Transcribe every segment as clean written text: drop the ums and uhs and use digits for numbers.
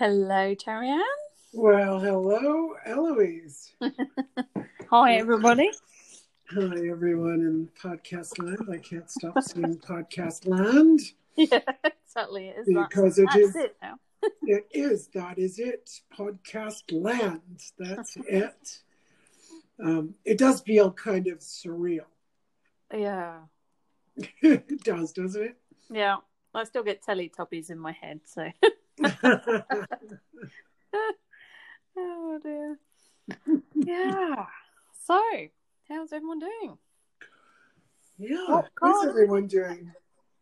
Hello, Terri-Anne. Well, hello, Eloise. Hi, everybody. Hi, everyone in podcast land. I can't stop saying podcast land. Yeah, exactly. It is because that. That's it now. It is. That is it. Podcast land. That's it. It does feel kind of surreal. Yeah. It does, doesn't it? Yeah. I still get Teletubbies in my head, so. Oh, dear. Yeah. So, how's everyone doing? Yeah. How's everyone doing?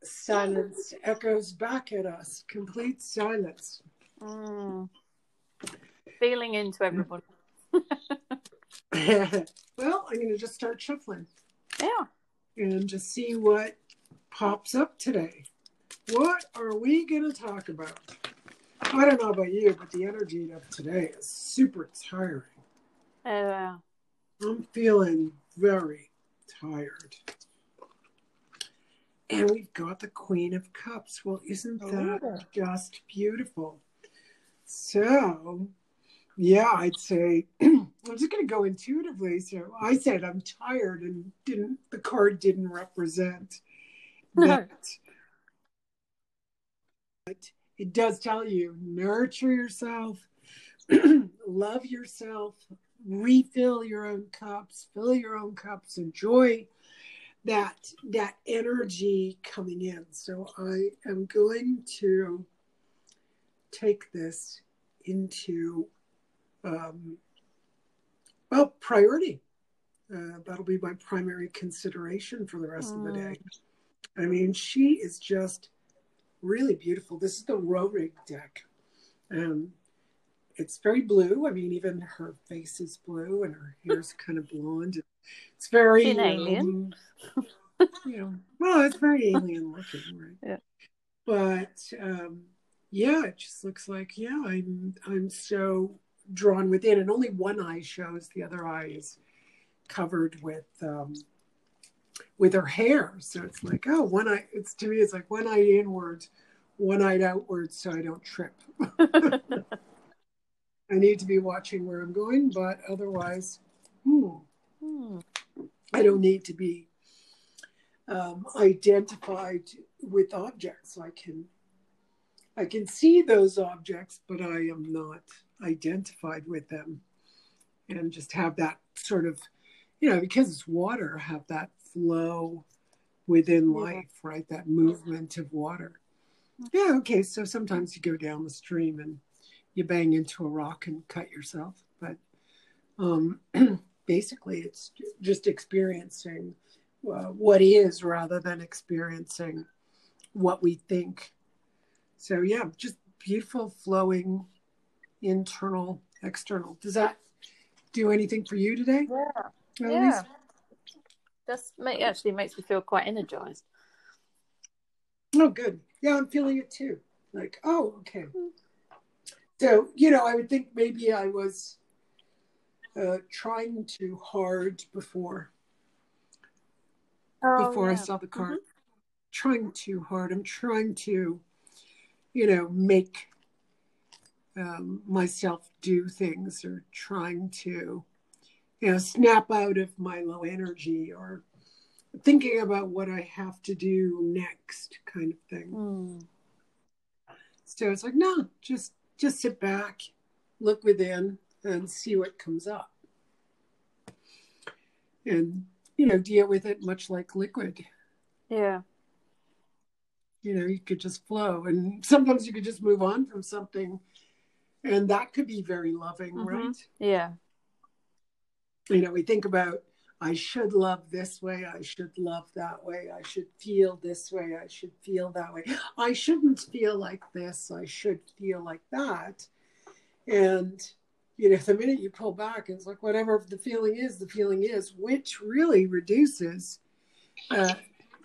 Silence echoes back at us. Complete silence. Mm. Feeling into everybody. Well, I'm going to just start shuffling. Yeah. And just see what pops up today. What are we going to talk about? I don't know about you, but the energy of today is super tiring. I'm feeling very tired. And we've got the Queen of Cups. Well, isn't that just beautiful? So, yeah, I'd say, I'm just going to go intuitively. So I said I'm tired and the card didn't represent that. But it does tell you, nurture yourself, love yourself, refill your own cups, fill your own cups, enjoy that energy coming in. So I am going to take this into, priority. That'll be my primary consideration for the rest of the day. I mean, she is just really beautiful. This is the Roerig deck. It's very blue. I mean, even her face is blue and her hair's kind of blonde. It's very alien. It's very alien looking, right? Yeah. But it just looks like I'm so drawn within, and only one eye shows. The other eye is covered with her hair, so it's like, oh, one eye. It's to me, it's like one eye inward, one eye outward, so I don't trip. I need to be watching where I'm going, but otherwise, I don't need to be identified with objects. I can see those objects, but I am not identified with them, and just have that sort of, because it's water, have that flow within life, right? That movement of water. Yeah, okay. So sometimes you go down the stream and you bang into a rock and cut yourself. But basically, it's just experiencing what is rather than experiencing what we think. So, yeah, just beautiful flowing internal, external. Does that do anything for you today? Yeah. Yeah. That's actually makes me feel quite energized. Oh, good. Yeah, I'm feeling it too. Like, oh, okay. So, I would think maybe I was trying too hard before I saw the card. Mm-hmm. Trying too hard. I'm trying to, make myself do things, or trying to, snap out of my low energy, or thinking about what I have to do next kind of thing. So it's like, no, just sit back, look within, and see what comes up. And, deal with it much like liquid. Yeah. You could just flow. And sometimes you could just move on from something. And that could be very loving, right? Yeah. We think about, I should love this way, I should love that way, I should feel this way, I should feel that way. I shouldn't feel like this, I should feel like that. And, the minute you pull back, it's like whatever the feeling is, which really reduces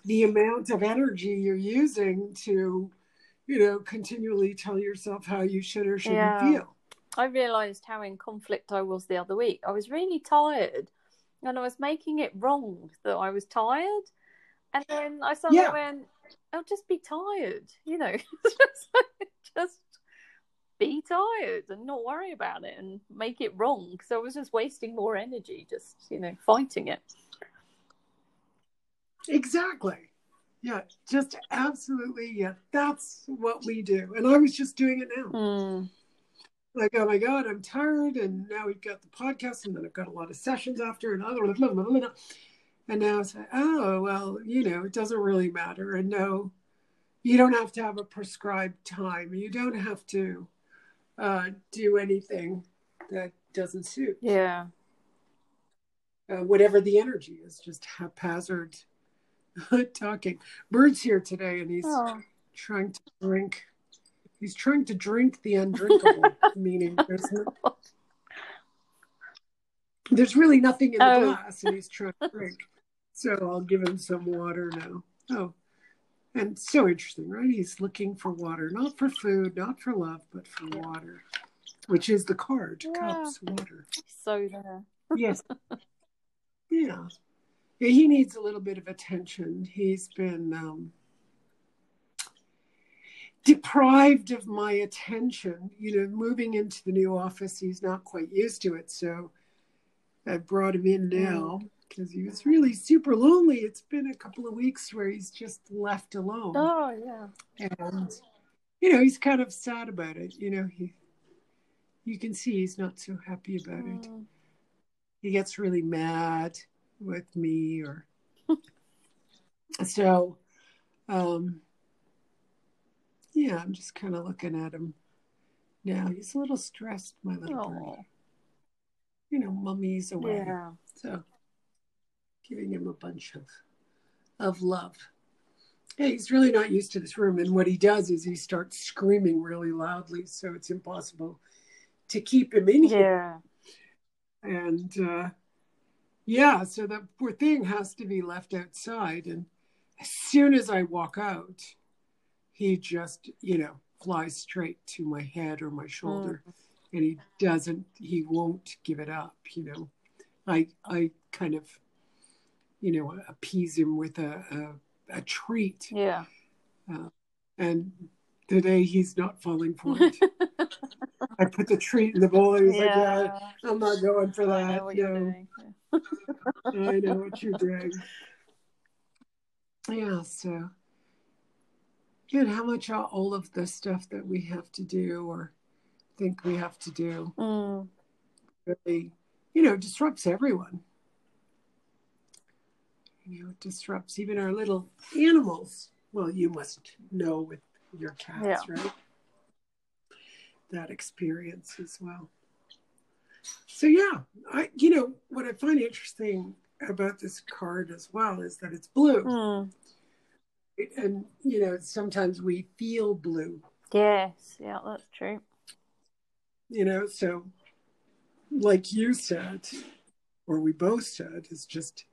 the amount of energy you're using to, continually tell yourself how you should or shouldn't feel. I realised how in conflict I was the other week. I was really tired, and I was making it wrong that I was tired. And then I suddenly went, I'll just be tired, just be tired and not worry about it and make it wrong, because I was just wasting more energy just, you know, fighting it. Exactly. Yeah, just absolutely. Yeah, that's what we do. And I was just doing it now. Like, oh my God, I'm tired. And now we've got the podcast, and then I've got a lot of sessions after. And and now it's like, oh, well, you know, it doesn't really matter. And no, you don't have to have a prescribed time. You don't have to do anything that doesn't suit. Yeah. Whatever the energy is, just haphazard talking. Bird's here today, and he's trying to drink. He's trying to drink the undrinkable, meaning there's really nothing in the glass, and he's trying to drink. So I'll give him some water now. Oh, and so interesting, right? He's looking for water, not for food, not for love, but for water, which is the card, cups, water. Soda. Yes. Yeah. Yeah, he needs a little bit of attention. He's been deprived of my attention. You know, moving into the new office, he's not quite used to it. So I brought him in now because he was really super lonely. It's been a couple of weeks where he's just left alone. Oh, yeah. And, you know, he's kind of sad about it. You know, you can see he's not so happy about it. He gets really mad with me, or so yeah, I'm just kind of looking at him now. He's a little stressed, my little bird. You know, mummy's away, so giving him a bunch of love. Yeah, he's really not used to this room, and what he does is he starts screaming really loudly, so it's impossible to keep him in here. And yeah, so that poor thing has to be left outside. And as soon as I walk out, he just, you know, flies straight to my head or my shoulder. And he won't give it up, you know. I kind of, you know, appease him with a treat. Yeah. And today he's not falling for it. I put the treat in the bowl. He's like, yeah, I'm not going for that. I know what you're doing. I know what you're doing. Yeah, so. And how much all of the stuff that we have to do or think we have to do really, you know, disrupts everyone. You know, it disrupts even our little animals. Well, you must know with your cats, right? That experience as well. So yeah, you know, what I find interesting about this card as well is that it's blue. And, you know, sometimes we feel blue. Yes, yeah, that's true. You know, so like you said, or we both said, is just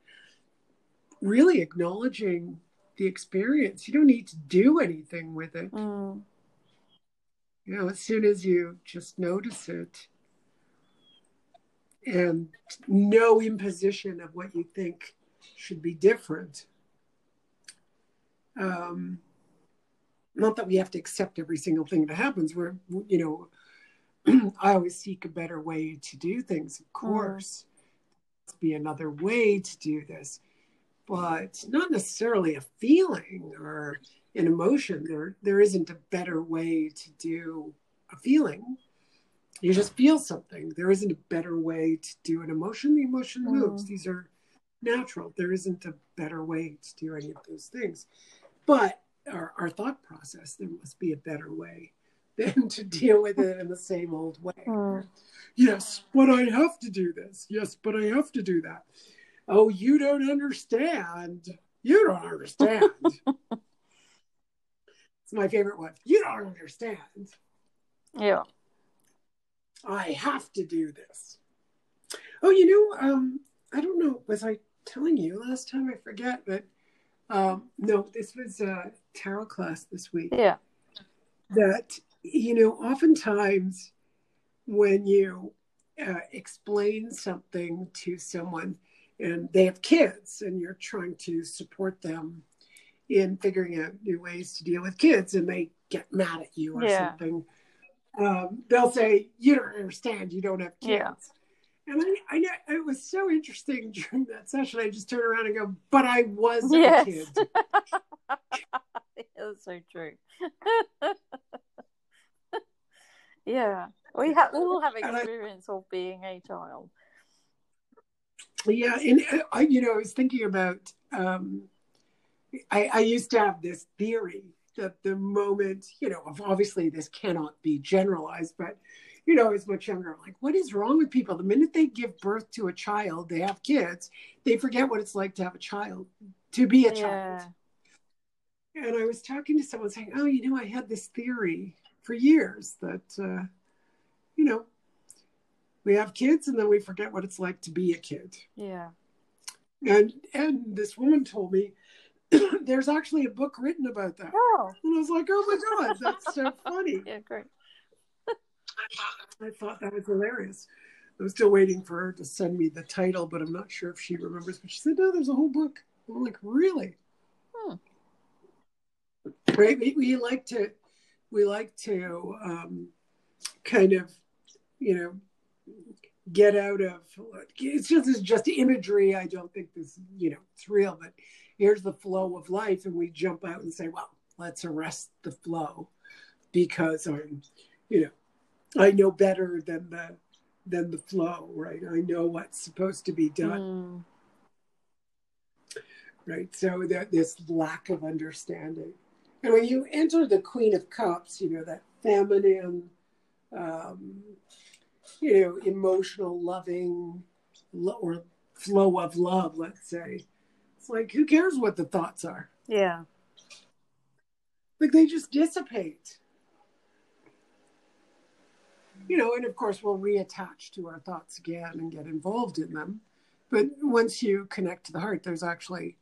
really acknowledging the experience. You don't need to do anything with it. You know, as soon as you just notice it, and no imposition of what you think should be different. Not that we have to accept every single thing that happens. We're, you know, I always seek a better way to do things, of course. There's be another way to do this, but not necessarily a feeling or an emotion. There isn't a better way to do a feeling. You just feel something. There isn't a better way to do an emotion. The emotion moves. These are natural. There isn't a better way to do any of those things. But our thought process, there must be a better way than to deal with it in the same old way. Yes, but I have to do this. Yes, but I have to do that. Oh, you don't understand. You don't understand. It's my favorite one. You don't understand. Yeah. I have to do this. Oh, you know, I don't know. Was I telling you last time? I forget. But no, this was a tarot class this week. Yeah. That, you know, oftentimes when you explain something to someone and they have kids and you're trying to support them in figuring out new ways to deal with kids, and they get mad at you or something. they'll say, you don't understand, you don't have kids. Yeah. And I know it was so interesting during that session. I just turn around and go, but I was a kid. That's so true. Yeah. We all have experience of being a child. Yeah. And, I was thinking about, I used to have this theory that the moment, obviously this cannot be generalized, but, as much younger, I'm like, what is wrong with people? The minute they give birth to a child, they have kids, they forget what it's like to have a child, to be a child. And I was talking to someone saying, oh, I had this theory for years that, we have kids and then we forget what it's like to be a kid. Yeah. And this woman told me, there's actually a book written about that. Oh. And I was like, oh my God, that's so funny. Yeah, great. I thought that was hilarious. I was still waiting for her to send me the title, but I'm not sure if she remembers. But she said, no, there's a whole book. I'm like, really? Hmm. Right? We like to kind of, get out of, it's just imagery. I don't think this, it's real, but here's the flow of life. And we jump out and say, well, let's arrest the flow because I'm, I know better than the flow, right? I know what's supposed to be done, right? So this lack of understanding. And when you enter the Queen of Cups, that feminine, emotional, loving, or flow of love, let's say. It's like, who cares what the thoughts are? Yeah. Like, they just dissipate. And of course, we'll reattach to our thoughts again and get involved in them. But once you connect to the heart, there's actually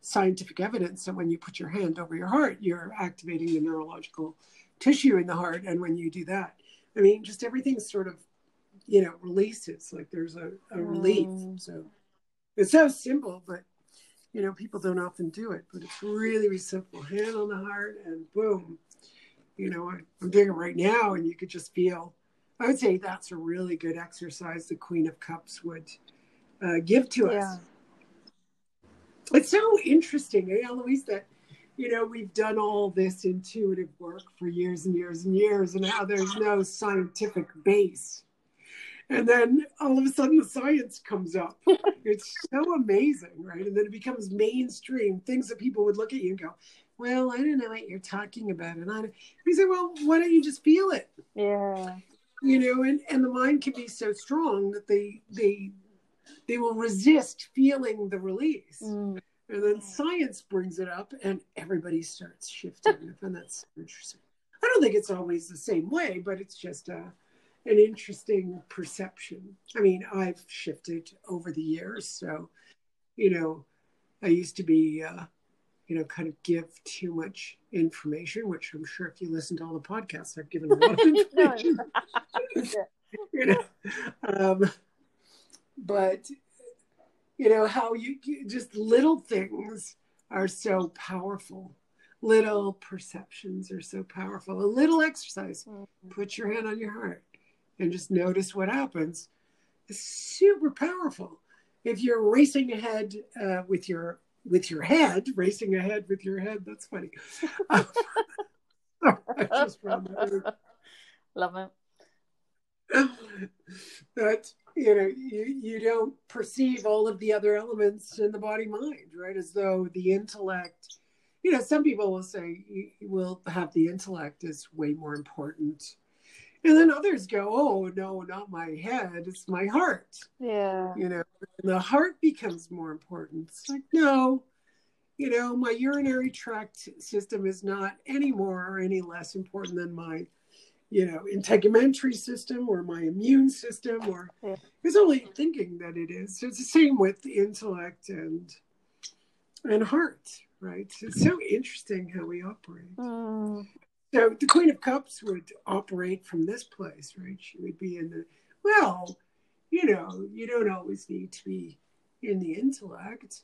scientific evidence that when you put your hand over your heart, you're activating the neurological tissue in the heart. And when you do that, I mean, just everything sort of, releases, like there's a relief. So it sounds simple, but, people don't often do it, but it's really, really simple. Hand on the heart and boom, I'm doing it right now. And you could just feel, I would say that's a really good exercise the Queen of Cups would give to us. It's so interesting, Eloise, that, we've done all this intuitive work for years and years and years, and how there's no scientific base. And then all of a sudden the science comes up. It's so amazing, right? And then it becomes mainstream, things that people would look at you and go, well, I don't know what you're talking about. And you say, well, why don't you just feel it? Yeah. And the mind can be so strong that they will resist feeling the release. And then science brings it up and everybody starts shifting. And that's interesting. I don't think it's always the same way, but it's just an interesting perception. I mean, I've shifted over the years. So, I used to be, kind of give too much information, which I'm sure if you listen to all the podcasts, I've given a lot of information. But, how you just little things are so powerful. Little perceptions are so powerful. A little exercise, put your hand on your heart and just notice what happens. It's super powerful. If you're racing ahead with your head, that's funny. I just love it. That you don't perceive all of the other elements in the body mind, right? As though the intellect, some people will say we'll have the intellect is way more important, and then others go, oh no, not my head, it's my heart. Yeah. And the heart becomes more important. It's like, no, my urinary tract system is not any more or any less important than my integumentary system or my immune system, or it's only thinking that it is. So it's the same with the intellect and heart, right? It's so interesting how we operate. So the Queen of Cups would operate from this place, right? She would be in the, you don't always need to be in the intellect,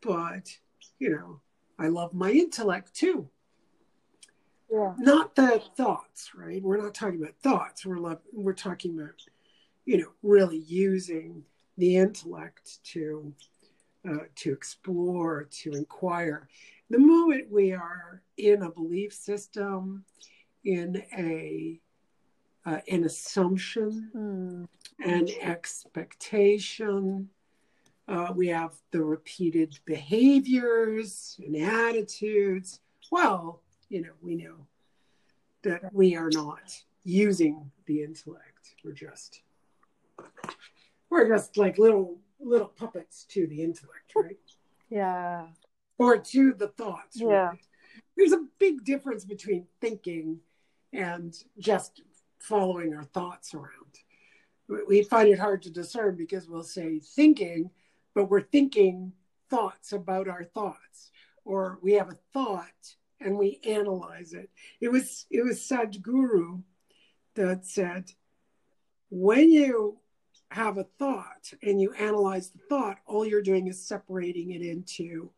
but, I love my intellect too. Yeah. Not the thoughts, right? We're not talking about thoughts. We're talking about, you know, really using the intellect to explore, to inquire. The moment we are in a belief system, in an assumption, an expectation, we have the repeated behaviors and attitudes. Well, you know, we know that we are not using the intellect. We're just like little puppets to the intellect, right? Yeah. Or to the thoughts, right? Yeah. There's a big difference between thinking and just following our thoughts around. We find it hard to discern because we'll say thinking, but we're thinking thoughts about our thoughts, or we have a thought and we analyze it. It was Sadhguru that said, when you have a thought and you analyze the thought, all you're doing is separating it into,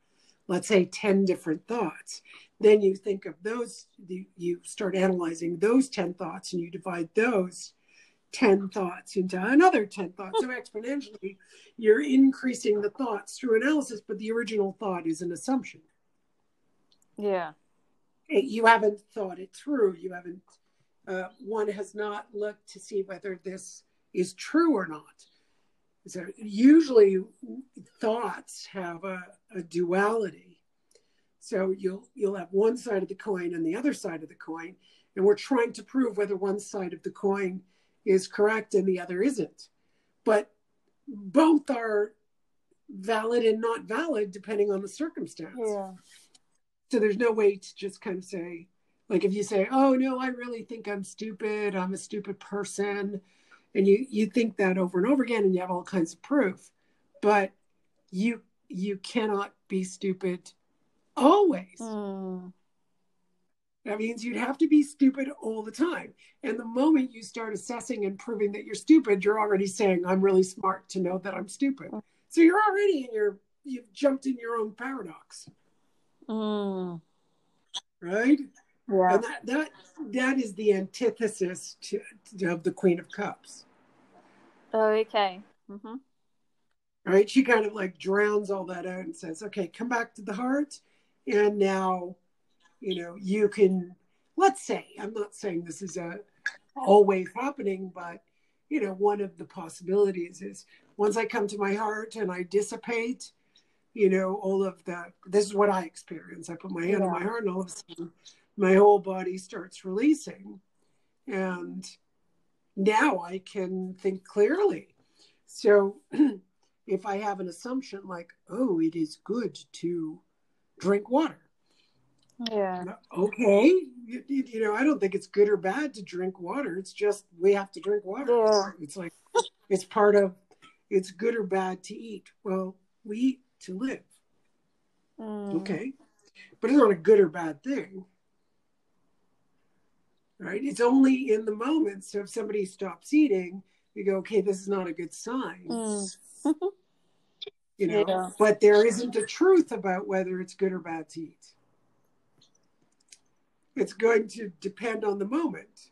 let's say, 10 different thoughts. Then you think of those, you start analyzing those 10 thoughts and you divide those 10 thoughts into another 10 thoughts. So exponentially, you're increasing the thoughts through analysis, but the original thought is an assumption. Yeah. You haven't thought it through. You haven't, one has not looked to see whether this is true or not. So usually thoughts have a duality. So you'll have one side of the coin and the other side of the coin. And we're trying to prove whether one side of the coin is correct and the other isn't. But both are valid and not valid depending on the circumstance. Yeah. So there's no way to just kind of say, like if you say, oh no, I really think I'm stupid, I'm a stupid person. And you think that over and over again and you have all kinds of proof. But you cannot be stupid always. That means you'd have to be stupid all the time. And the moment you start assessing and proving that you're stupid, you're already saying, I'm really smart to know that I'm stupid. So you're already you've jumped in your own paradox. Right? Yeah. And that is the antithesis of the Queen of Cups. Oh, okay. Mm-hmm. Right? She kind of like drowns all that out and says, okay, come back to the heart. And now, you know, you can, let's say, I'm not saying this is always happening, but, you know, one of the possibilities is once I come to my heart and I dissipate, you know, all of the, this is what I experience. I put my hand on my heart and all of a sudden my whole body starts releasing. And now I can think clearly. So if I have an assumption like, oh, it is good to drink water. Yeah. Okay. You know, I don't think it's good or bad to drink water. It's just we have to drink water. Yeah. It's like, it's part of, it's good or bad to eat. Well, we eat to live. Okay. But it's not a good or bad thing. Right? It's only in the moment. So if somebody stops eating, you go, okay, this is not a good sign. You know, but there isn't a truth about whether it's good or bad to eat. It's going to depend on the moment.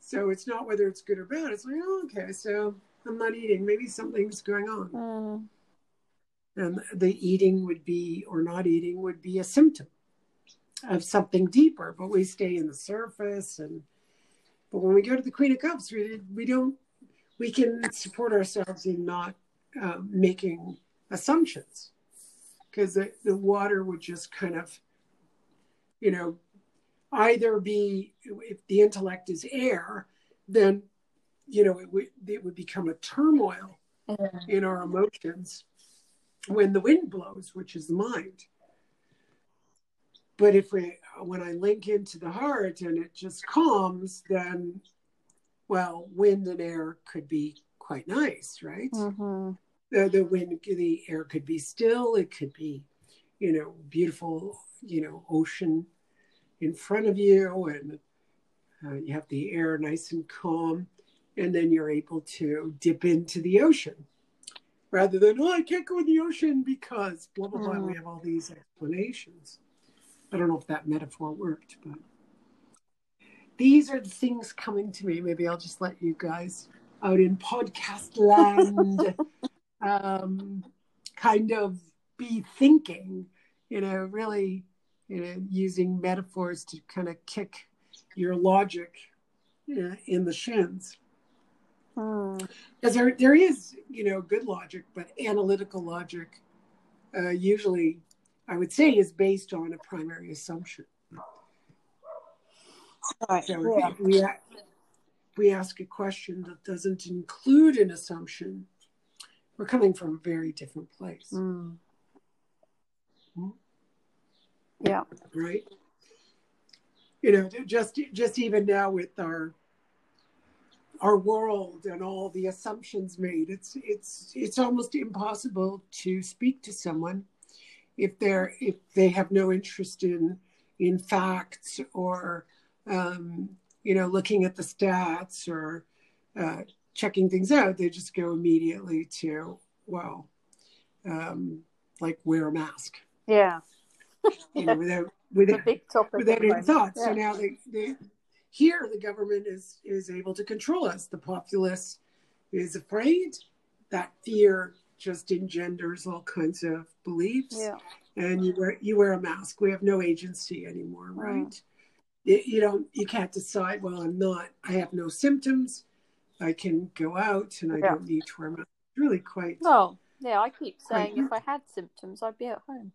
So it's not whether it's good or bad. It's like, oh, okay, so I'm not eating. Maybe something's going on. And the eating would be, or not eating would be a symptom of something deeper. But we stay in the surface. But when we go to the Queen of Cups, we can support ourselves in not making assumptions. Because the water would just kind of, you know, either be, if the intellect is air, then, you know, it would become a turmoil in our emotions when the wind blows, which is the mind. But when I link into the heart and it just calms, then, well, wind and air could be quite nice, right? The wind, the air could be still. It could be, you know, beautiful, you know, ocean in front of you, and you have the air nice and calm, and then you're able to dip into the ocean rather than, oh, I can't go in the ocean because blah blah blah. We have all these explanations. I don't know if that metaphor worked, but these are the things coming to me. Maybe I'll just let you guys out in podcast land kind of be thinking, really, using metaphors to kind of kick your logic in the shins. Because there is, good logic, but analytical logic usually, I would say, is based on a primary assumption. Right. So yeah. We ask a question that doesn't include an assumption, we're coming from a very different place. Yeah. Right? Just even now with our world and all the assumptions made, it's almost impossible to speak to someone if they have no interest in facts or looking at the stats or checking things out. They just go immediately to like wear a mask. Yeah. Without big topic without any thoughts. Yeah. So now here the government is able to control us. The populace is afraid. That fear just engenders all kinds of beliefs. Yeah. And you wear a mask. We have no agency anymore, right? You can't decide, I have no symptoms. I can go out and I don't need to wear a mask. It's really quite... Well, yeah, I keep saying if I had symptoms, I'd be at home.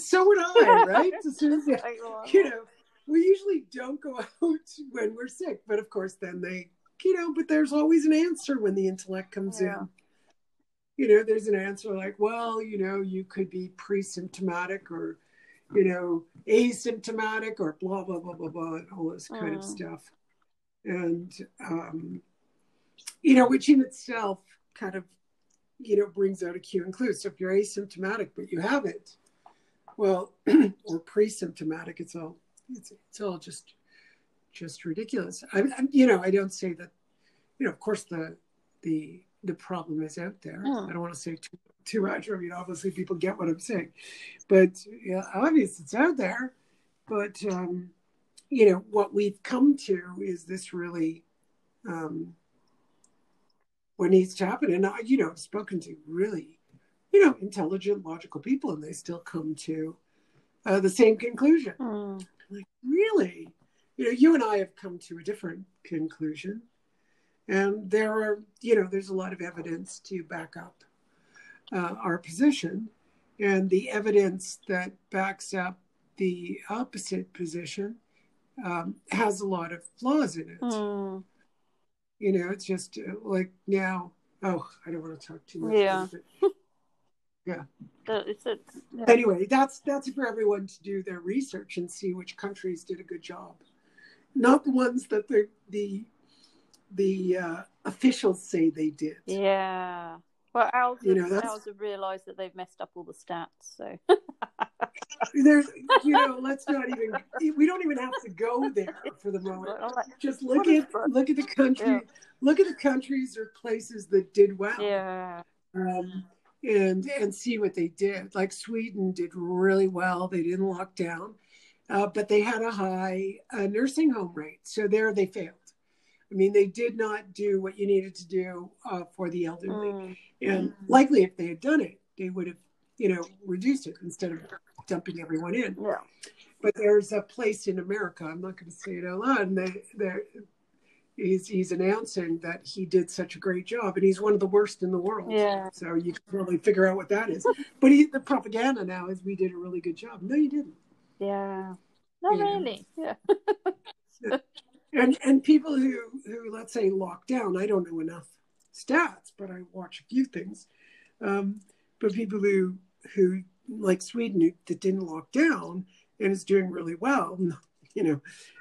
So would I, right? We usually don't go out when we're sick, but of course then but there's always an answer when the intellect comes in. There's an answer like, you could be pre-symptomatic or, asymptomatic or blah, blah, blah, blah, blah, and all this kind of stuff. And, which in itself kind of, brings out a cue and clue. So if you're asymptomatic, but you have it, or pre-symptomatic, it's all just ridiculous. I don't say that, of course the problem is out there. I don't want to say too much. Obviously people get what I'm saying, but obviously it's out there, but what we've come to is this really, what needs to happen. And I've spoken to really, intelligent, logical people, and they still come to the same conclusion. Like, really? You and I have come to a different conclusion. And there's a lot of evidence to back up our position. And the evidence that backs up the opposite position has a lot of flaws in it. It's just like now, I don't want to talk too much about it. Yeah. Anyway, that's for everyone to do their research and see which countries did a good job. Not the ones that the officials say they did. Yeah. Well, ours have realised that they've messed up all the stats, so... let's not even... We don't even have to go there for the moment. Just look at the country. Yeah. Look at the countries or places that did well. Yeah. And see what they did. Like Sweden did really well. They didn't lock down. But they had a high nursing home rate. So there they failed. They did not do what you needed to do for the elderly. And likely if they had done it, they would have, reduced it instead of dumping everyone in. Yeah. But there's a place in America, I'm not going to say it out loud, and he's announcing that he did such a great job, and he's one of the worst in the world. Yeah. So you can probably figure out what that is. But the propaganda now is we did a really good job. No, you didn't. Yeah. Not really. Yeah. And people who let's say lock down, I don't know enough stats, but I watch a few things. But people who like Sweden that didn't lock down and is doing really well, and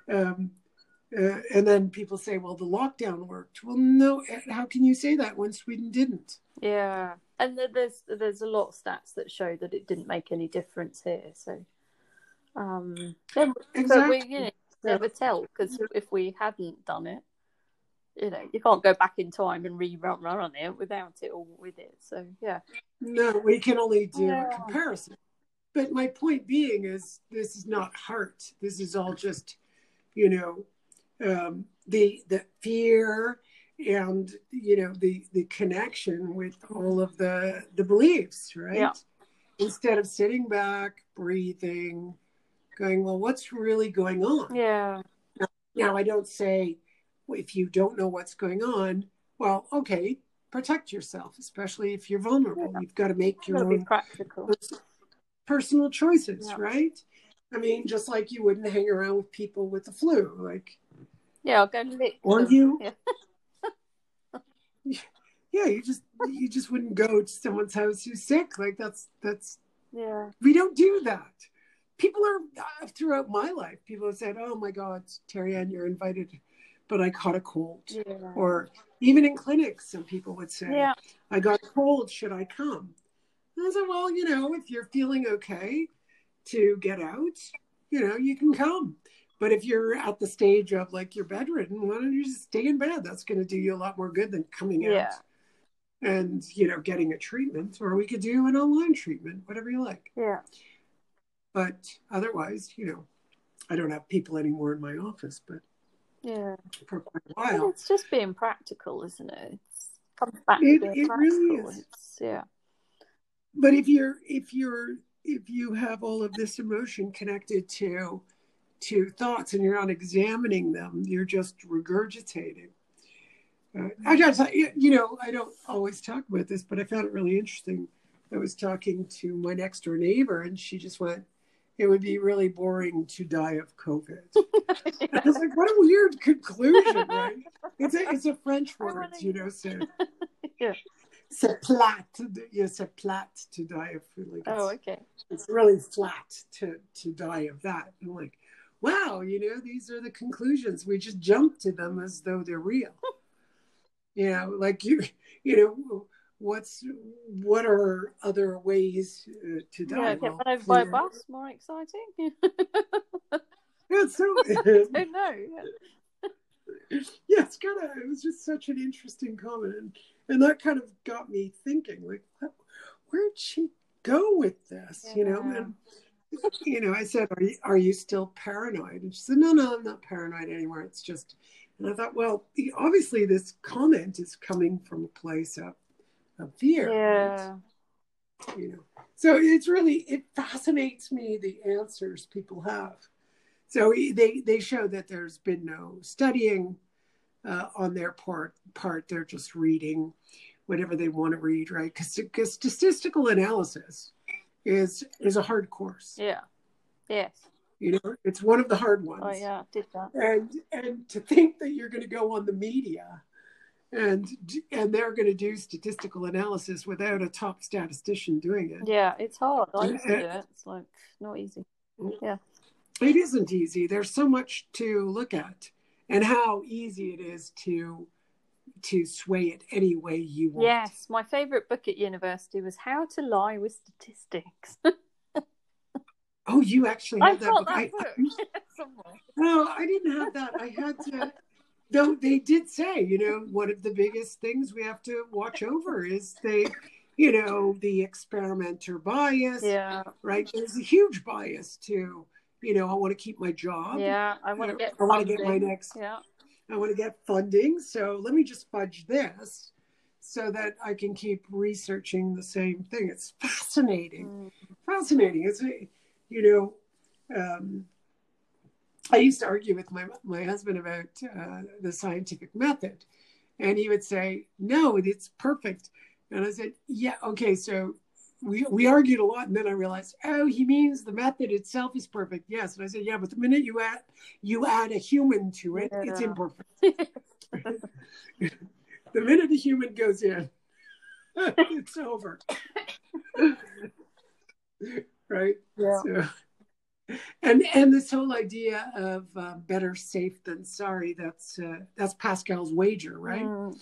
then people say, the lockdown worked. Well, no, how can you say that when Sweden didn't? Yeah, and there's a lot of stats that show that it didn't make any difference here. So, exactly. So never tell, because if we hadn't done it, you can't go back in time and rerun on it without it or with it. So yeah, no, we can only do a comparison. But my point being is, this is not heart. This is all just you know, the fear and, you know, the connection with all of the beliefs, right? Yeah. Instead of sitting back, breathing, going, well, what's really going on? Yeah. Now I don't say, if you don't know what's going on, well, okay, protect yourself, especially if you're vulnerable. Yeah. You've got to make your own practical personal choices, yeah. right? I mean, just like you wouldn't hang around with people with the flu, like, yeah, I'll go lick them. You, yeah. yeah, you just wouldn't go to someone's house who's sick. Like that's yeah. We don't do that. People are throughout my life. People have said, "Oh my God, Terri-Anne, you're invited, but I caught a cold." Yeah. Or even in clinics, some people would say, yeah. "I got a cold. Should I come?" And I said, "Well, you know, if you're feeling okay to get out, you know, you can come. But if you're at the stage of like you're bedridden, why don't you just stay in bed? That's going to do you a lot more good than coming out yeah. and, you know, getting a treatment, or we could do an online treatment, whatever you like." Yeah. But otherwise, you know, I don't have people anymore in my office, but yeah, for quite a while. Well, it's just being practical, isn't it? It really is. It's, yeah. But if you have all of this emotion connected to thoughts and you're not examining them, you're just regurgitating. I just, you know, I don't always talk about this, but I found it really interesting. I was talking to my next door neighbor and she just went, "It would be really boring to die of COVID." Yeah. I was like, what a weird conclusion, right? It's a French word, you know, so yeah. C'est plate. Yeah, c'est plate to die of food. Like oh, okay. It's really flat to die of that. I'm like, wow, you know, these are the conclusions. We just jump to them as though they're real. You know, like you know, what are other ways to die? Yeah, get run over by a bus, more exciting. Yeah, so I know. Yeah, it's kind of. It was just such an interesting comment, and that kind of got me thinking. Like, where'd she go with this? Yeah. You know. And, you know, I said, are you still paranoid? And she said, no, I'm not paranoid anymore. It's just, and I thought, well, obviously this comment is coming from a place of fear. Yeah. Right? You know, so it's really, it fascinates me, the answers people have. So they show that there's been no studying on their part. They're just reading whatever they want to read, right? Because statistical analysis is a hard course. Yeah. Yes. You know, it's one of the hard ones. Oh yeah, did that. And to think that you're going to go on the media and they're going to do statistical analysis without a top statistician doing it. Yeah, it's hard. I used to do it. It's like not easy. Yeah. It isn't easy. There's so much to look at, and how easy it is to sway it any way you want. Yes, my favourite book at university was How to Lie with Statistics. Oh, you actually had that book. No, I didn't have that. I had to, though they did say, you know, one of the biggest things we have to watch over is the experimenter bias, yeah. right? There's a huge bias to, you know, I want to keep my job. Yeah, I want to get my next. Yeah. I want to get funding, so let me just fudge this so that I can keep researching the same thing. It's fascinating. Fascinating. It's, you know, I used to argue with my husband about the scientific method, and he would say, "No, it's perfect." And I said, "Yeah, okay." So we argued a lot, and then I realized, oh, he means the method itself is perfect. Yes. And I said, yeah, but the minute you add a human to it, yeah. it's imperfect. The minute a human goes in, it's over. Right? Yeah. So, and this whole idea of better safe than sorry, that's Pascal's wager, right? Mm.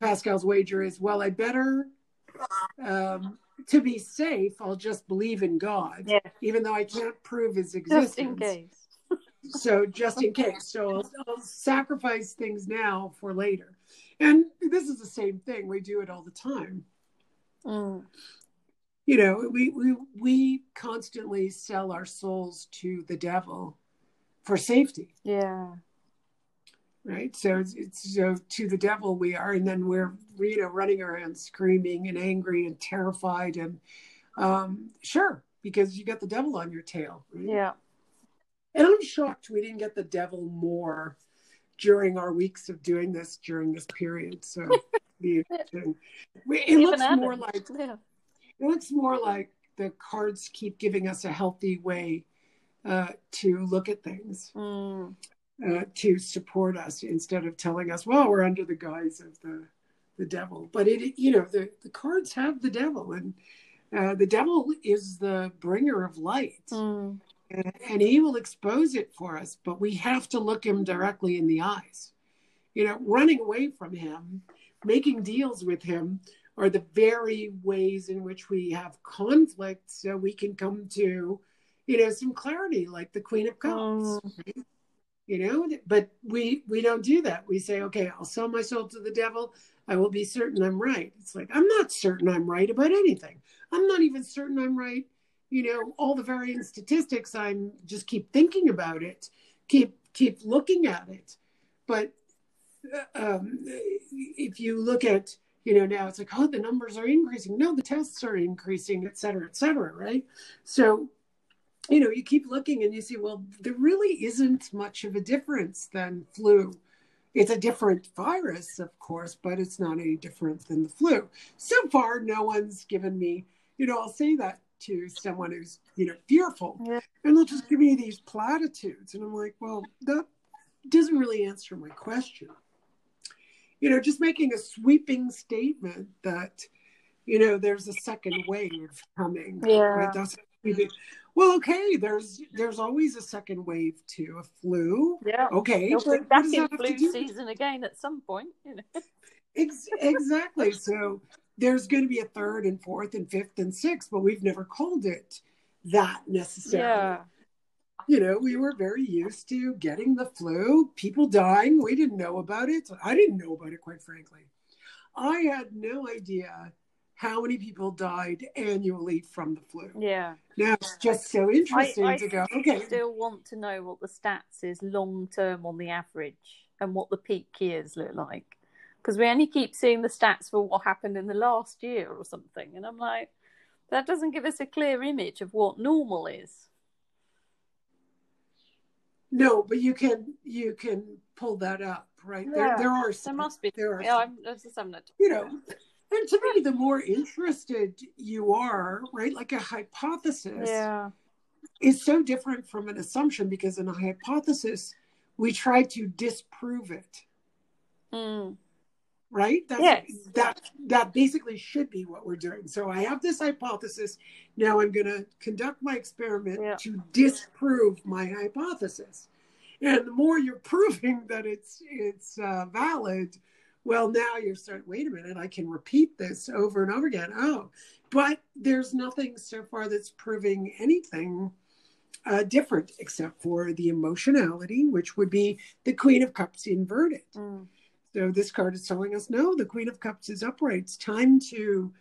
Pascal's wager is, well, I better... to be safe, I'll just believe in God, yeah. even though I can't prove his existence. Just in case. So just in case. So I'll sacrifice things now for later. And this is the same thing. We do it all the time. Mm. You know, we constantly sell our souls to the devil for safety. Yeah. Right. So it's so to the devil we are, and then we're, you know, running around screaming and angry and terrified and sure, because you got the devil on your tail. Right? Yeah. And I'm shocked we didn't get the devil more during our weeks of doing this during this period. So it looks more like the cards keep giving us a healthy way to look at things, to support us instead of telling us, well, we're under the guise of the devil. But the cards have the devil, and the devil is the bringer of light. Mm. And he will expose it for us, but we have to look him directly in the eyes. You know, running away from him, making deals with him are the very ways in which we have conflict, so we can come to, you know, some clarity, like the Queen of Cups. Oh. Right? You know, but we don't do that. We say, okay, I'll sell my soul to the devil. I will be certain I'm right. It's like, I'm not certain I'm right about anything. I'm not even certain I'm right. You know, all the varying statistics, I'm just keep thinking about it, keep looking at it. But if you look at, you know, now it's like, oh, the numbers are increasing. No, the tests are increasing, et cetera, right? So, you know, you keep looking and you see, well, there really isn't much of a difference than flu. It's a different virus, of course, but it's not any different than the flu. So far, no one's given me, you know, I'll say that to someone who's, you know, fearful, yeah, and they'll just give me these platitudes, and I'm like, well, that doesn't really answer my question. You know, just making a sweeping statement that, you know, there's a second wave coming. Yeah. Right? That's, well, okay, there's always a second wave to a flu. Yeah. Okay. You'll be back in flu season again at some point. You know? Exactly. So there's going to be a third and fourth and fifth and sixth, but we've never called it that necessarily. Yeah. You know, we were very used to getting the flu, people dying. We didn't know about it. I didn't know about it, quite frankly. I had no idea how many people died annually from the flu. Yeah. Now it's just so interesting to go, okay. I still want to know what the stats is long term on the average and what the peak years look like. Because we only keep seeing the stats for what happened in the last year or something. And I'm like, that doesn't give us a clear image of what normal is. No, but you can pull that up, right? Yeah. There are some. There must be. There are some. You know, and to me, the more interested you are, right? Like a hypothesis is so different from an assumption, because in a hypothesis, we try to disprove it. Mm. Right? That basically should be what we're doing. So I have this hypothesis. Now I'm going to conduct my experiment to disprove my hypothesis. And the more you're proving that it's valid, well, now you're starting, wait a minute, I can repeat this over and over again. Oh, but there's nothing so far that's proving anything different except for the emotionality, which would be the Queen of Cups inverted. Mm. So this card is telling us, no, the Queen of Cups is upright. It's time to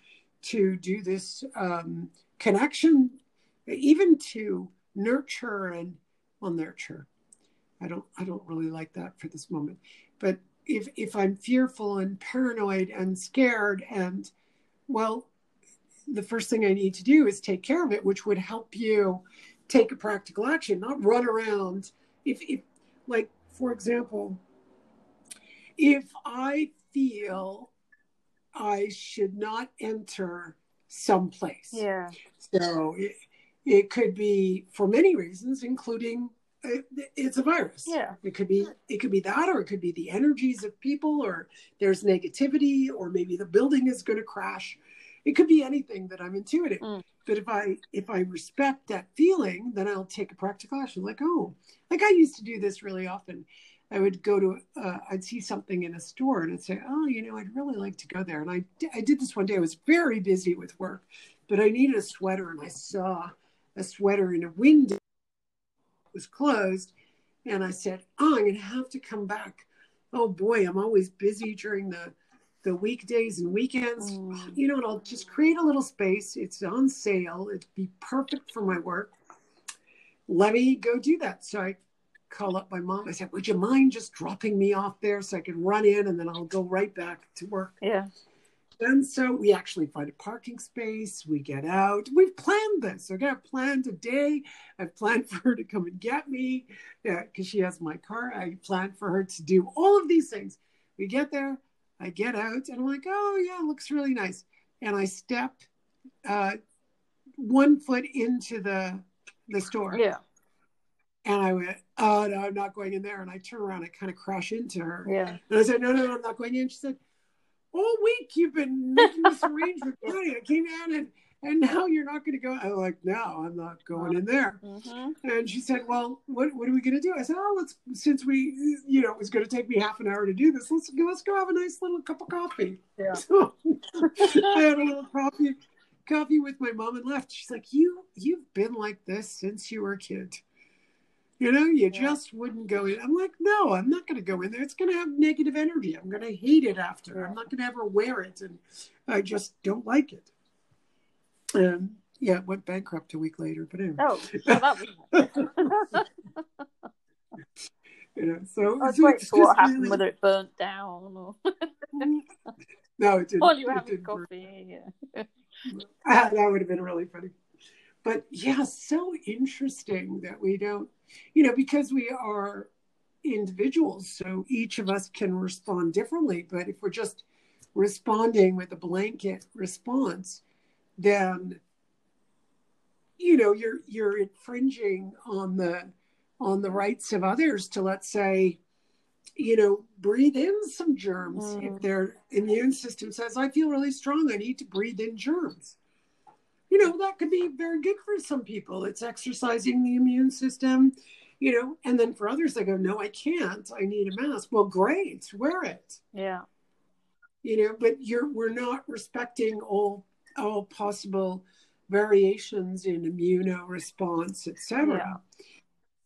do this connection, even to nurture and, well, nurture. I don't really like that for this moment. But if I'm fearful and paranoid and scared and, well, the first thing I need to do is take care of it, which would help you take a practical action, not run around. If like, for example, if I feel I should not enter someplace. Yeah. So it could be for many reasons, including it's a virus. Yeah. It could be that, or it could be the energies of people, or there's negativity, or maybe the building is going to crash. It could be anything that I'm intuiting. Mm. But if I respect that feeling, then I'll take a practical action. Like, oh, like I used to do this really often. I would go to, I'd see something in a store and I'd say, oh, you know, I'd really like to go there. And I did this one day. I was very busy with work, but I needed a sweater. And I saw a sweater in a window. It was closed. And I said, oh, I'm going to have to come back. Oh, boy, I'm always busy during the weekdays and weekends. Mm. You know, and I'll just create a little space. It's on sale. It'd be perfect for my work. Let me go do that. So I call up my mom. I said, would you mind just dropping me off there so I can run in and then I'll go right back to work? Yeah. And so we actually find a parking space. We get out. We've planned this. Okay, I've planned a day. I've planned for her to come and get me because she has my car. I planned for her to do all of these things. We get there. I get out and I'm like, oh, yeah, it looks really nice. And I step one foot into the store. Yeah. And I went, oh, no, I'm not going in there. And I turn around and kind of crash into her. Yeah. And I said, no, I'm not going in. She said, all week you've been making this arrangement. I came in and now you're not going to go. I'm like, no, I'm not going in there. Mm-hmm. And she said, well, what are we going to do? I said, oh, since it was going to take me half an hour to do this. Let's go have a nice little cup of coffee. Yeah. So I had a little coffee with my mom and left. She's like, you've been like this since you were a kid. You know, you just wouldn't go in. I'm like, no, I'm not going to go in there. It's going to have negative energy. I'm going to hate it after. Yeah. I'm not going to ever wear it. And I just don't like it. It went bankrupt a week later. But anyway. Oh, that so I was waiting for what happened, really, whether it burnt down or... No, it didn't. While you were having coffee. Yeah. That would have been really funny. But yeah, so interesting that we don't, because we are individuals, so each of us can respond differently. But if we're just responding with a blanket response, then, you're infringing on the rights of others to, let's say, breathe in some germs. Mm. If their immune system says, I feel really strong, I need to breathe in germs. That could be very good for some people. It's exercising the immune system, and then for others, they go, no, I can't. I need a mask. Well, great. Wear it. Yeah. But we're not respecting all possible variations in immunoresponse, et cetera. Yeah.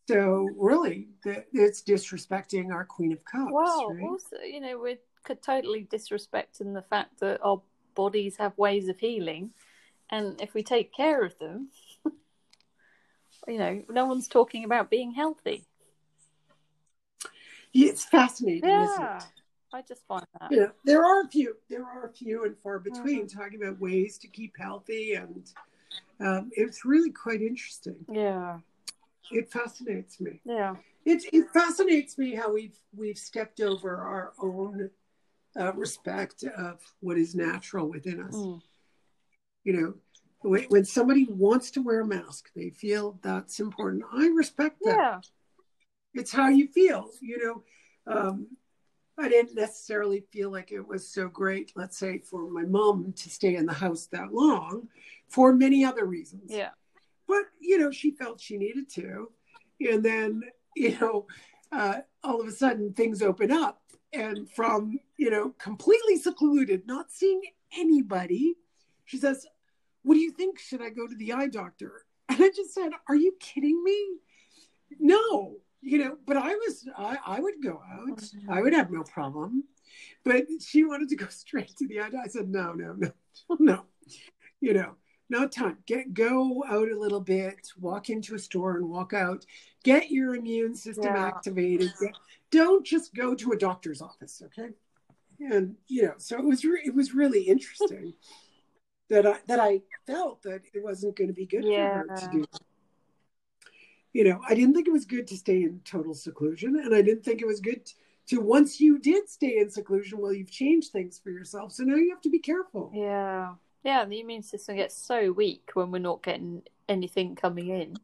So really, it's disrespecting our Queen of Cups. Well, right? Also, we're totally disrespecting the fact that our bodies have ways of healing. And if we take care of them, no one's talking about being healthy. It's fascinating, isn't it? I just find that. There are a few and far between, mm-hmm, talking about ways to keep healthy, and it's really quite interesting. Yeah, it fascinates me. Yeah, it fascinates me how we've stepped over our own respect of what is natural within us. Mm. When somebody wants to wear a mask, they feel that's important. I respect that. Yeah. It's how you feel, I didn't necessarily feel like it was so great, let's say, for my mom to stay in the house that long for many other reasons. Yeah. But, she felt she needed to. And then, all of a sudden things open up. And from, completely secluded, not seeing anybody, she says, what do you think? Should I go to the eye doctor? And I just said, are you kidding me? No, but I would go out. Mm-hmm. I would have no problem. But she wanted to go straight to the eye doctor. I said, no, no time. Go out a little bit, walk into a store and walk out, get your immune system activated. Don't just go to a doctor's office. Okay. And, so it was really interesting. That I felt that it wasn't going to be good for her to do. I didn't think it was good to stay in total seclusion. And I didn't think it was good to once you did stay in seclusion, well, you've changed things for yourself. So now you have to be careful. Yeah. Yeah. The immune system gets so weak when we're not getting anything coming in.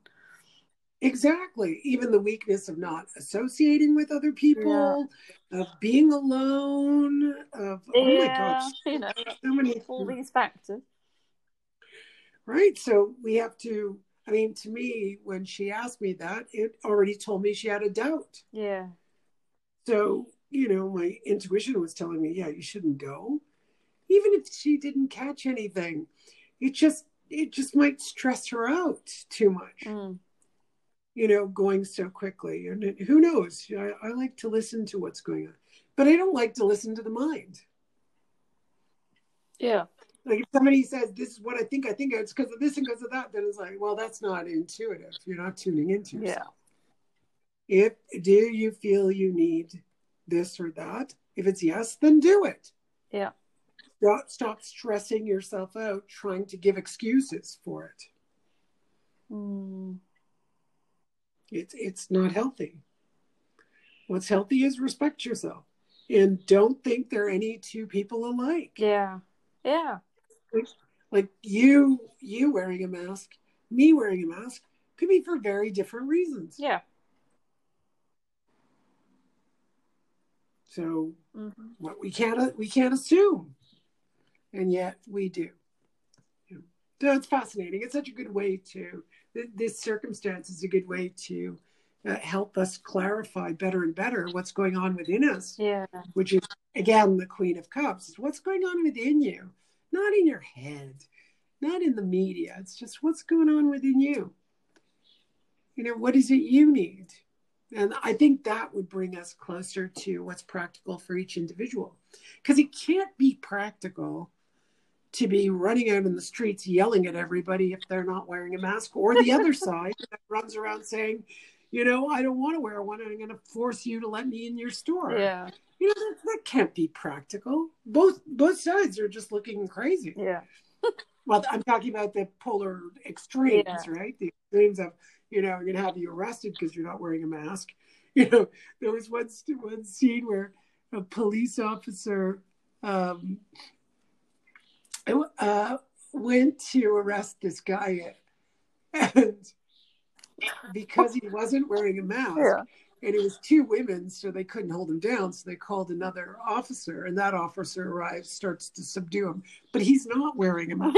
Exactly. Even the weakness of not associating with other people, of being alone, of, oh my gosh, so many, all these factors. Right. So we have to, to me, when she asked me that, it already told me she had a doubt. Yeah. So, my intuition was telling me, you shouldn't go. Even if she didn't catch anything, it just might stress her out too much. Mm. Going so quickly. And who knows? I like to listen to what's going on. But I don't like to listen to the mind. Yeah. Like if somebody says, this is what I think it's because of this and because of that, then it's like, well, that's not intuitive. You're not tuning into yourself. If do you feel you need this or that? If it's yes, then do it. Yeah. Stop stressing yourself out trying to give excuses for it. Mm. It's not healthy. What's healthy is respect yourself and don't think there are any two people alike. Yeah. Yeah. Like you wearing a mask, me wearing a mask could be for very different reasons. Yeah. So mm-hmm. What we can't assume, and yet we do. Yeah. So it's fascinating. It's such a good way to, this circumstance is a good way to help us clarify better and better what's going on within us. Yeah. Which is, again, the Queen of Cups. It's what's going on within you, not in your head, not in the media. It's just what's going on within you. You know, what is it you need? And I think that would bring us closer to what's practical for each individual. Because it can't be practical to be running out in the streets yelling at everybody if they're not wearing a mask, or the other side that runs around saying, you know, I don't want to wear one. I'm going to force you to let me in your store. Yeah. You know, that can't be practical. Both sides are just looking crazy. Yeah. Well, I'm talking about the polar extremes, yeah. Right? The extremes of, you know, I'm going to have you arrested because you're not wearing a mask. You know, there was one scene where a police officer went to arrest this guy, and because he wasn't wearing a mask, yeah. And it was two women, so they couldn't hold him down, so they called another officer, and that officer arrives, starts to subdue him, but he's not wearing a mask.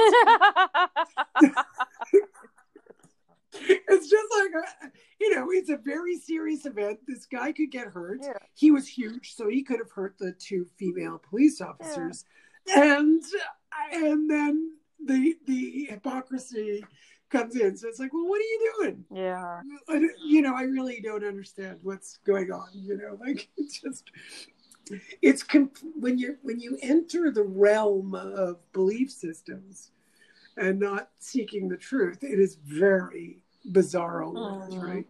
It's just like, you know, it's a very serious event. This guy could get hurt. Yeah. He was huge, so he could have hurt the two female police officers. Yeah. And then the hypocrisy comes in. So it's like, well, what are you doing? Yeah. You know, I really don't understand what's going on. You know, like it's just, it's when you enter the realm of belief systems and not seeking the truth, it is very bizarro world, right?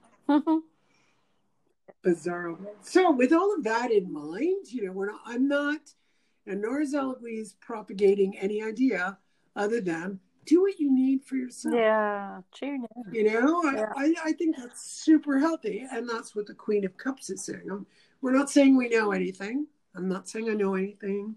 Bizarro world. So with all of that in mind, you know, I'm not, and nor is Eloise propagating any idea other than do what you need for yourself. Yeah, tune in. You know, yeah. I think that's super healthy, and that's what the Queen of Cups is saying. We're not saying we know anything. I'm not saying I know anything.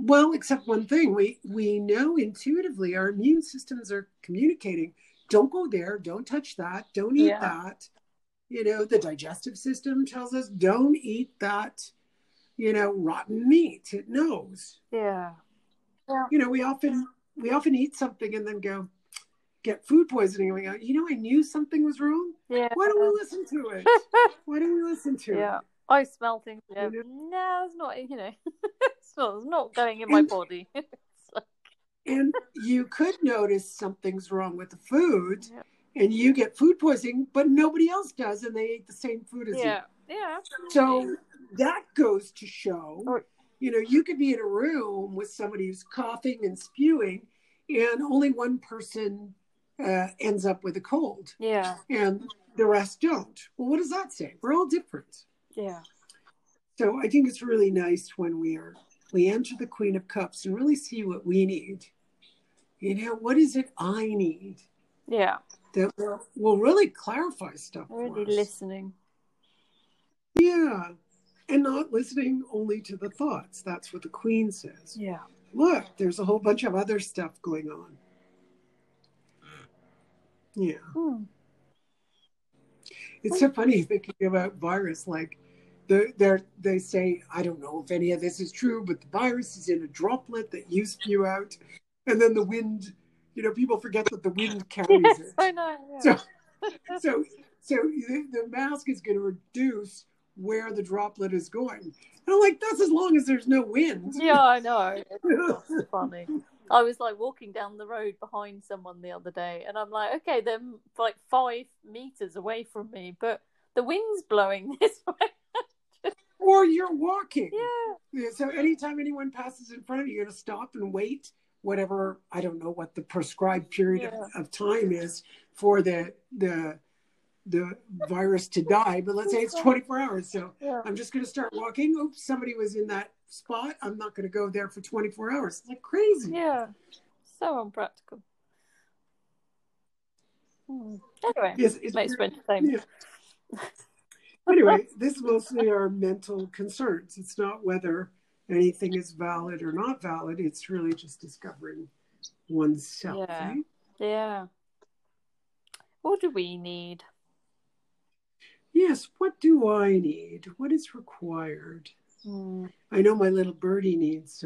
Well, except one thing, we know intuitively our immune systems are communicating. Don't go there. Don't touch that. Don't eat yeah. that. You know, the digestive system tells us don't eat that, you know, rotten meat. It knows. Yeah. Yeah. You know, we often eat something and then go get food poisoning. And we go, you know, I knew something was wrong. Yeah. Why don't we listen to it? Why don't we listen to it? Yeah. I smell things. You know, no, it's not. You know, it's not going in my body. It's like... And you could notice something's wrong with the food, yeah. and you get food poisoning, but nobody else does, and they ate the same food as yeah. you. Yeah, absolutely. So that goes to show, you know, you could be in a room with somebody who's coughing and spewing, and only one person ends up with a cold. Yeah, and the rest don't. Well, what does that say? We're all different. Yeah. So I think it's really nice when we enter the Queen of Cups and really see what we need. You know, what is it I need? Yeah. That will really clarify stuff. Really for us. Listening. Yeah. And not listening only to the thoughts. That's what the Queen says. Yeah. Look, there's a whole bunch of other stuff going on. Yeah. Hmm. It's so funny thinking about virus. Like, they say, I don't know if any of this is true, but the virus is in a droplet that you spew out, and then the wind. You know, people forget that the wind carries yes, it. I know. Yeah. So the mask is going to reduce where the droplet is going. And I'm like, that's as long as there's no wind. Yeah, I know. It's funny. I was like walking down the road behind someone the other day, and I'm like, okay, they're like 5 meters away from me, but the wind's blowing this way. Or you're walking. Yeah. So anytime anyone passes in front of you, you're going to stop and wait whatever, I don't know what the prescribed period yeah. of time is for the the virus to die, but let's say it's 24 hours. So yeah. I'm just going to start walking. Oops, somebody was in that spot. I'm not going to go there for 24 hours. It's like crazy. Yeah. So unpractical. Anyway, yes, it's been the same. Yeah. Anyway, this is mostly our mental concerns. It's not whether anything is valid or not valid. It's really just discovering oneself. Yeah. Right? Yeah. What do we need? Yes, what do I need? What is required? Mm. I know my little birdie needs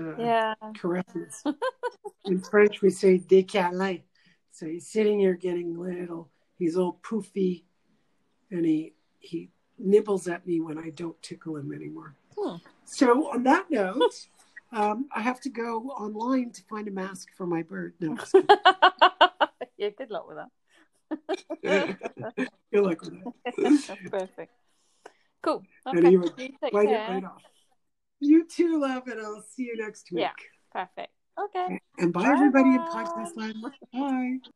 caresses. In French, we say décalé. So he's sitting here getting little, he's all poofy, and he nibbles at me when I don't tickle him anymore. Hmm. So on that note, I have to go online to find a mask for my bird. No, yeah, good luck with that. Good luck with that. Perfect. Cool. Okay. Anyway, bite it right off. You too, love, and I'll see you next week. Yeah, perfect. Okay. And bye everybody in podcast land. Bye.